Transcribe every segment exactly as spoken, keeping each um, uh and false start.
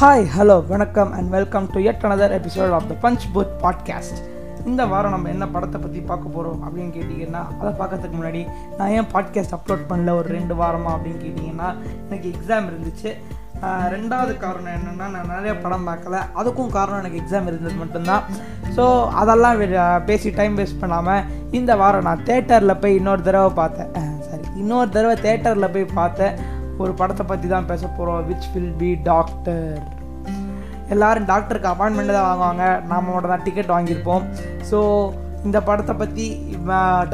Hi, hello, வணக்கம் and welcome to yet another episode of the punch booth podcast. இந்த வாரம் நம்ம என்ன படத்தை பற்றி பார்க்க போகிறோம் அப்படின்னு கேட்டிங்கன்னா, அதை பார்க்கறதுக்கு முன்னாடி நான் ஏன் பாட்காஸ்ட் அப்லோட் பண்ணல ஒரு ரெண்டு வாரமாக அப்படின்னு கேட்டிங்கன்னா, எனக்கு எக்ஸாம் இருந்துச்சு. ரெண்டாவது காரணம் என்னென்னா, நான் நிறைய படம் பார்க்கல. அதுக்கும் காரணம் எனக்கு எக்ஸாம் இருந்தது மட்டும்தான். ஸோ அதெல்லாம் பேசி டைம் வேஸ்ட் பண்ணாமல் இந்த வாரம் நான் தேட்டரில் போய் இன்னொரு தடவை பார்த்தேன் சாரி இன்னொரு தடவை தேட்டரில் போய் பார்த்தேன் ஒரு படத்தை பற்றி தான் பேச போகிறோம், விச் வில் பி டாக்டர். எல்லோரும் டாக்டருக்கு அப்பாயின்மெண்ட் தான் வாங்குவாங்க, நாம் மட்டும் தான் டிக்கெட் வாங்கியிருப்போம். ஸோ இந்த படத்தை பற்றி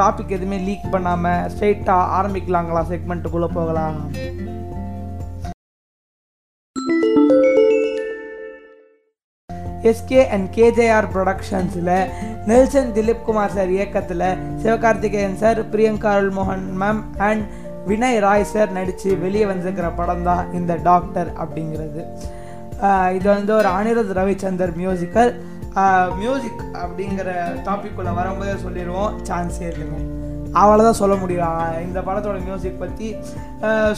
டாபிக் எதுவுமே லீக் பண்ணாமல் ஸ்ட்ரெயிட்டாக ஆரம்பிக்கலாங்களா, செக்மெண்ட்டுக்குள்ளே போகலாம். எஸ் கே அண்ட் கேஜேஆர் ப்ரொடக்ஷன்ஸில் நெல்சன் திலீப் குமார் சார் இயக்கத்தில் சிவகார்த்திகேயன் சார், பிரியங்கா அருள் மோகன் ma'am and Vinay Rai sir நடித்து வெளியே வந்துருக்கிற படம் தான் இந்த டாக்டர் அப்படிங்கிறது. இது வந்து ஒரு அனிருத் ரவிச்சந்தர் மியூசிக்கல். மியூசிக் அப்படிங்கிற டாப்பிக்குள்ளே வரும்போதே சொல்லிடுவோம், சான்ஸே இல்லைங்க, அவ்வளோதான் சொல்ல முடியும் இந்த படத்தோட மியூசிக் பற்றி.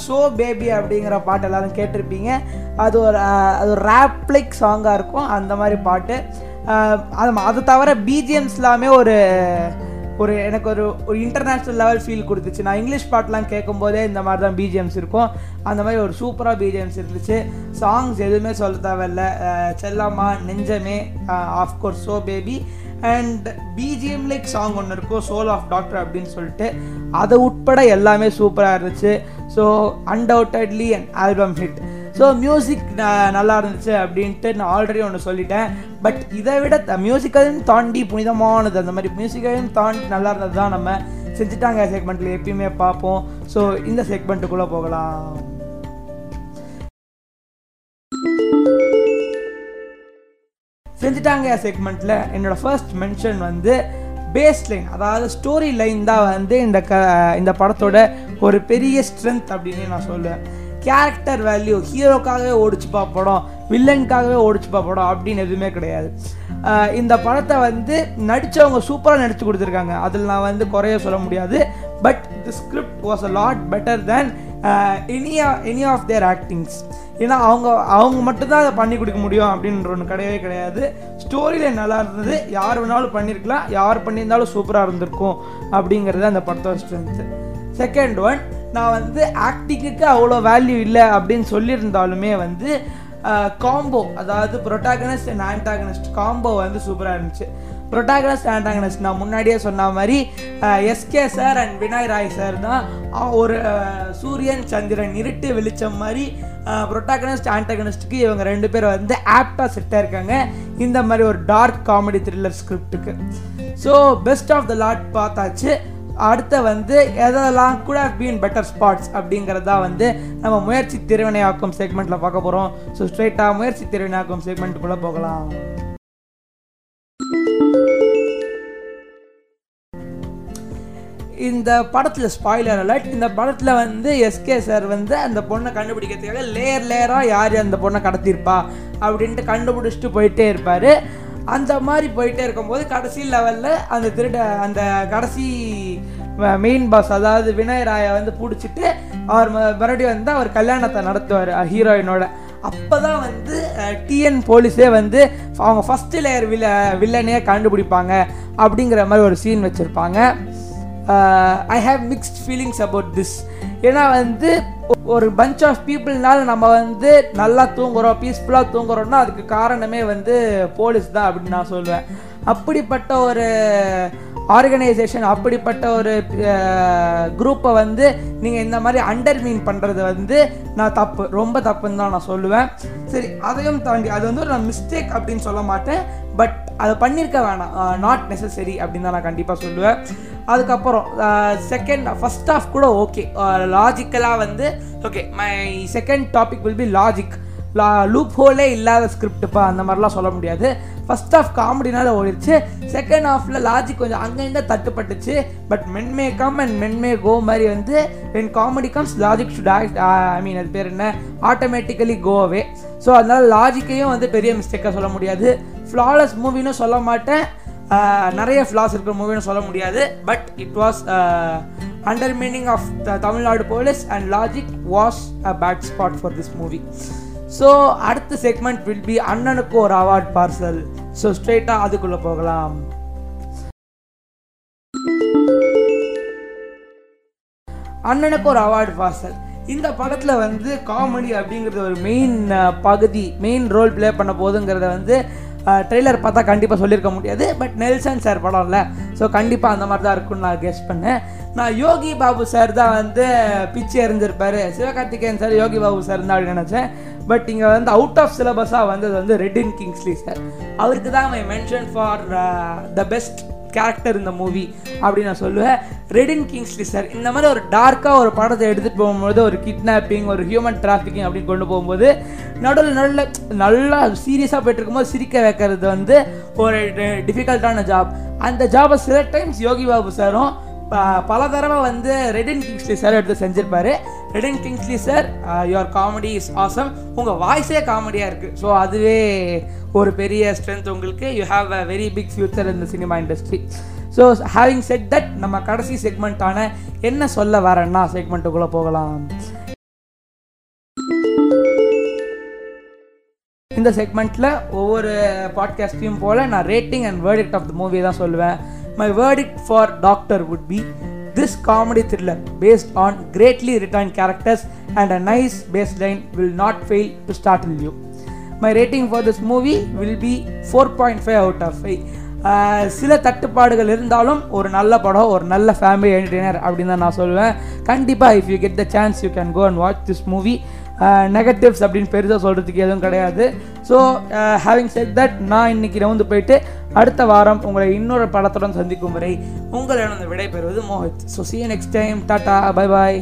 ஸோ பேபி அப்படிங்கிற பாட்டு எல்லோரும் கேட்டிருப்பீங்க. அது ஒரு அது ஒரு ரேப்ளிக் சாங்காக இருக்கும், அந்த மாதிரி பாட்டு. அது அது தவிர பிஜிஎம்ஸ் எல்லாமே ஒரு ஒரு எனக்கு ஒரு ஒரு இன்டர்நேஷ்னல் லெவல் ஃபீல் கொடுத்துச்சு. நான் இங்கிலீஷ் பாட்டெலாம் கேட்கும் போதே இந்த மாதிரி தான் பிஜிஎம்ஸ் இருக்கும், அந்த மாதிரி ஒரு சூப்பராக பிஜிஎம்ஸ் இருந்துச்சு. சாங்ஸ் எதுவுமே சொல்ல தேவையில்ல, Chellamma, Nenjame, of course so baby and BGM like song ஒன்று இருக்கும், சோல் ஆஃப் டாக்டர் அப்படின்னு சொல்லிட்டு, அதை உட்பட எல்லாமே சூப்பராக இருந்துச்சு. So undoubtedly and album hit. So music நல்லா இருந்துச்சு அப்படின்ட்டு நான் ஆல்ரெடி ஒன்று சொல்லிட்டேன். பட் இதை விட மியூசிக்கையும் தாண்டி புனிதமானது, அந்த மாதிரி மியூசிக்கையும் தாண்டி நல்லா இருந்தது தான் நம்ம செஞ்சுட்டாங்க செக்மெண்ட்டில் எப்பயுமே பார்ப்போம். ஸோ இந்த செக்மெண்ட்டுக்குள்ளே போகலாம். செஞ்சுட்டாங்க செக்மெண்ட்டில் என்னோடய ஃபர்ஸ்ட் மென்ஷன் வந்து பேஸ் லைன், அதாவது ஸ்டோரி லைன் தான் வந்து இந்த க இந்த படத்தோட ஒரு பெரிய ஸ்ட்ரென்த் அப்படின்னு நான் சொல்லுவேன். கேரக்டர் வேல்யூ, ஹீரோக்காகவே ஓடிச்சுப்பா படம், வில்லனுக்காகவே ஓடிச்சுப்பா படம் அப்படின்னு எதுவுமே கிடையாது. இந்த படத்தை வந்து நடித்தவங்க சூப்பராக நடித்து கொடுத்துருக்காங்க, அதில் நான் வந்து குறைய சொல்ல முடியாது. But the script was a lot better than any any of their actings. ஏன்னா அவங்க அவங்க மட்டும்தான் அதை பண்ணி கொடுக்க முடியும் அப்படின்ற ஒன்று கிடையவே கிடையாது. ஸ்டோரியில் நல்லா இருந்தது, யார் வேணாலும் பண்ணியிருக்கலாம், யார் பண்ணியிருந்தாலும் சூப்பராக இருந்திருக்கும் அப்படிங்கிறது அந்த படத்தோட ஸ்ட்ரென்த்து. செகண்ட் ஒன், நான் வந்து ஆக்டிங்குக்கு அவ்வளோ வேல்யூ இல்லை அப்படின்னு சொல்லியிருந்தாலுமே வந்து காம்போ, அதாவது ப்ரொட்டாகனிஸ்ட் அண்ட் ஆன்டாகனிஸ்ட் காம்போ வந்து சூப்பராக இருந்துச்சு. ப்ரொட்டாகனிஸ்ட் ஆன்டாகனிஸ்ட் நான் முன்னாடியே சொன்ன மாதிரி SK sir and Vinay Rai sir தான் ஒரு சூரியன் சந்திரன் இருட்டு வெளிச்சம் மாதிரி ப்ரொட்டாகனிஸ்ட் ஆன்டாகனிஸ்ட்டுக்கு இவங்க ரெண்டு பேரும் வந்து ஆப்டாக செட்டாக இருக்காங்க இந்த மாதிரி ஒரு டார்க் காமெடி த்ரில்லர் ஸ்கிரிப்டுக்கு. So best of the lot பார்த்தாச்சு. அடுத்த வந்து எதெல்லாம் good have been better spots அப்படிங்கிறதா வந்து நம்ம முயற்சி திருவினையாக்கும் செக்மெண்ட்டில் பார்க்க போகிறோம். ஸோ ஸ்ட்ரெயிட்டாக முயற்சி திருவினையாக்கும் செக்மெண்ட்டுக்குள்ளே போகலாம். இந்த படத்தில் ஸ்பாய்லர் அலர்ட், இந்த படத்தில் வந்து எஸ்கே சார் வந்து அந்த பொண்ணை கண்டுபிடிக்கிறதுக்காக லேயர் லேயராக யார் அந்த பொண்ணை கடத்தியிருப்பா அப்படின்ட்டு கண்டுபிடிச்சிட்டு போயிட்டே இருப்பார். அந்த மாதிரி போயிட்டே இருக்கும்போது கடைசி லெவலில் அந்த திருட அந்த கடைசி மெயின் பாஸ், அதாவது வினய் ராயை வந்து பிடிச்சிட்டு அவர் மறுபடியும் வந்து அவர் கல்யாணத்தை நடத்துவார் ஹீரோயினோட. அப்போ தான் வந்து டிஎன் போலீஸே வந்து அவங்க ஃபஸ்ட்டு லேயர் வில்ல வில்லனையே கண்டுபிடிப்பாங்க அப்படிங்கிற மாதிரி ஒரு சீன் வச்சுருப்பாங்க. I have mixed feelings about this. ஏன்னா வந்து ஒரு பஞ்ச் ஆஃப் பீப்புள்னால நம்ம வந்து நல்லா தூங்குகிறோம், பீஸ்ஃபுல்லாக தூங்குறோம்னா அதுக்கு காரணமே வந்து போலீஸ் தான் அப்படின்னு நான் சொல்லுவேன். அப்படிப்பட்ட ஒரு ஆர்கனைசேஷன், அப்படிப்பட்ட ஒரு குரூப்பை வந்து நீங்கள் இந்த மாதிரி அண்டர்மீன் பண்ணுறது வந்து நான் தப்பு, ரொம்ப தப்புன்னு தான் நான் சொல்லுவேன். சரி, அதையும் தாண்டி அது வந்து நான் மிஸ்டேக் அப்படின்னு சொல்ல மாட்டேன், பட் அதை பண்ணியிருக்க வேணாம், நாட் நெசசரி அப்படின்னு தான் நான் கண்டிப்பாக சொல்லுவேன். அதுக்கப்புறம் செகண்ட் ஃபஸ்ட் ஆஃப் கூட ஓகே, லாஜிக்கலாக வந்து okay, my second topic will be logic. லா லூப் ஹோலே இல்லாத ஸ்கிரிப்டுப்பா அந்த மாதிரிலாம் சொல்ல முடியாது. ஃபஸ்ட் ஆஃப் காமெடினால ஓடிடுச்சு, செகண்ட் ஆஃபில் லாஜிக் கொஞ்சம் அங்கங்கே தட்டுப்பட்டுச்சு. But men may come and men may go மாதிரி வந்து when comedy comes logic should act, I mean அது பேர் என்ன, ஆட்டோமேட்டிக்கலி கோவே. ஸோ அதனால் லாஜிக்கையும் வந்து பெரிய மிஸ்டேக்காக சொல்ல முடியாது. ஃப்ளாலஸ் மூவின்னு சொல்ல மாட்டேன், நிறைய ஃப்ளாஸ் இருக்கிற மூவின்னு சொல்ல முடியாது. But it was under meaning of the Tamil Nadu police and logic was a bad spot for this movie. So அடுத்த செக்மெண்ட் வில் பி அண்ணனுக்கு ஒரு அவார்ட் பார்சல். ஸோ ஸ்ட்ரெயிட்டாக அதுக்குள்ளே போகலாம். அண்ணனுக்கு ஒரு அவார்டு பார்சல். இந்த படத்தில் வந்து காமெடி அப்படிங்கிறது ஒரு மெயின் பகுதி, மெயின் ரோல் ப்ளே பண்ண போதுங்கிறத வந்து ட்ரெய்லர் பார்த்தா கண்டிப்பாக சொல்லியிருக்க முடியாது. பட் நெல்சன் சார் படம் இல்லை, ஸோ கண்டிப்பாக அந்த மாதிரி தான் இருக்குன்னு நான் கெஸ் பண்ணேன். நான் யோகி பாபு சார் தான் வந்து பிச்சு எறிஞ்சிருப்பார், சிவகார்த்திகேயன் சார் யோகி பாபு சார் தான் அப்படின்னு நினச்சேன். பட் இங்கே வந்து அவுட் ஆஃப் சிலபஸாக வந்தது வந்து ரெட்டின் கிங்ஸ்லி சார். அவருக்கு தான் my mention for the best character இந்த மூவி அப்படின்னு நான் சொல்லுவேன். ரெடின் கிங்ஸ்லி சார் இந்த மாதிரி ஒரு டார்க்காக ஒரு படத்தை எடுத்துகிட்டு போகும்போது, ஒரு கிட்னாப்பிங், ஒரு ஹியூமன் டிராஃபிக்கிங் அப்படின்னு கொண்டு போகும்போது, நடுவில் நல்ல நல்லா சீரியஸாக போய்ட்டு இருக்கும்போது சிரிக்க வைக்கிறது வந்து ஒரு டிஃபிகல்ட்டான ஜாப். அந்த ஜாபை சில டைம்ஸ் யோகி பாபு சாரும் பல தடவை வந்து ரெடின் கிங்ஸ்லி சார் எடுத்து செஞ்சுருப்பார். Redin Kingsley sir, your comedy is awesome. உங்கள் வாய்ஸே காமெடியாக இருக்குது, ஸோ அதுவே ஒரு பெரிய ஸ்ட்ரென்த் உங்களுக்கு. You have a very big future இந்த cinema industry. So having set that, நம்ம கடைசி செக்மெண்ட்டான என்ன சொல்ல வரேன்னா செக்மெண்ட்டுக்குள்ளே போகலாம். இந்த செக்மெண்ட்டில் ஒவ்வொரு பாட்காஸ்டையும் போல் நான் rating and verdict of the movie தான் சொல்லுவேன். My verdict for Doctor would be this comedy thriller based on greatly written characters and a nice baseline will not fail to startle you. My rating for this movie will be four point five out of five. சில தட்டுப்பாடுகள் இருந்தாலும் ஒரு நல்ல படம், ஒரு நல்ல family entertainer அப்படின்னு தான் நான் சொல்லுவேன். கண்டிப்பாக if you get the chance you can go and watch this movie. Negatives அப்படின்னு பெருசாக சொல்கிறதுக்கு எதுவும் கிடையாது. ஸோ ஹேவிங் செட் தட், நான் இன்றைக்கி ரவுந்து போயிட்டு அடுத்த வாரம் உங்களை இன்னொரு படத்துடன் சந்திக்கும் வரை உங்களிடம் விடை பெறுவது Mohit. So see you next time. Tata, bye bye.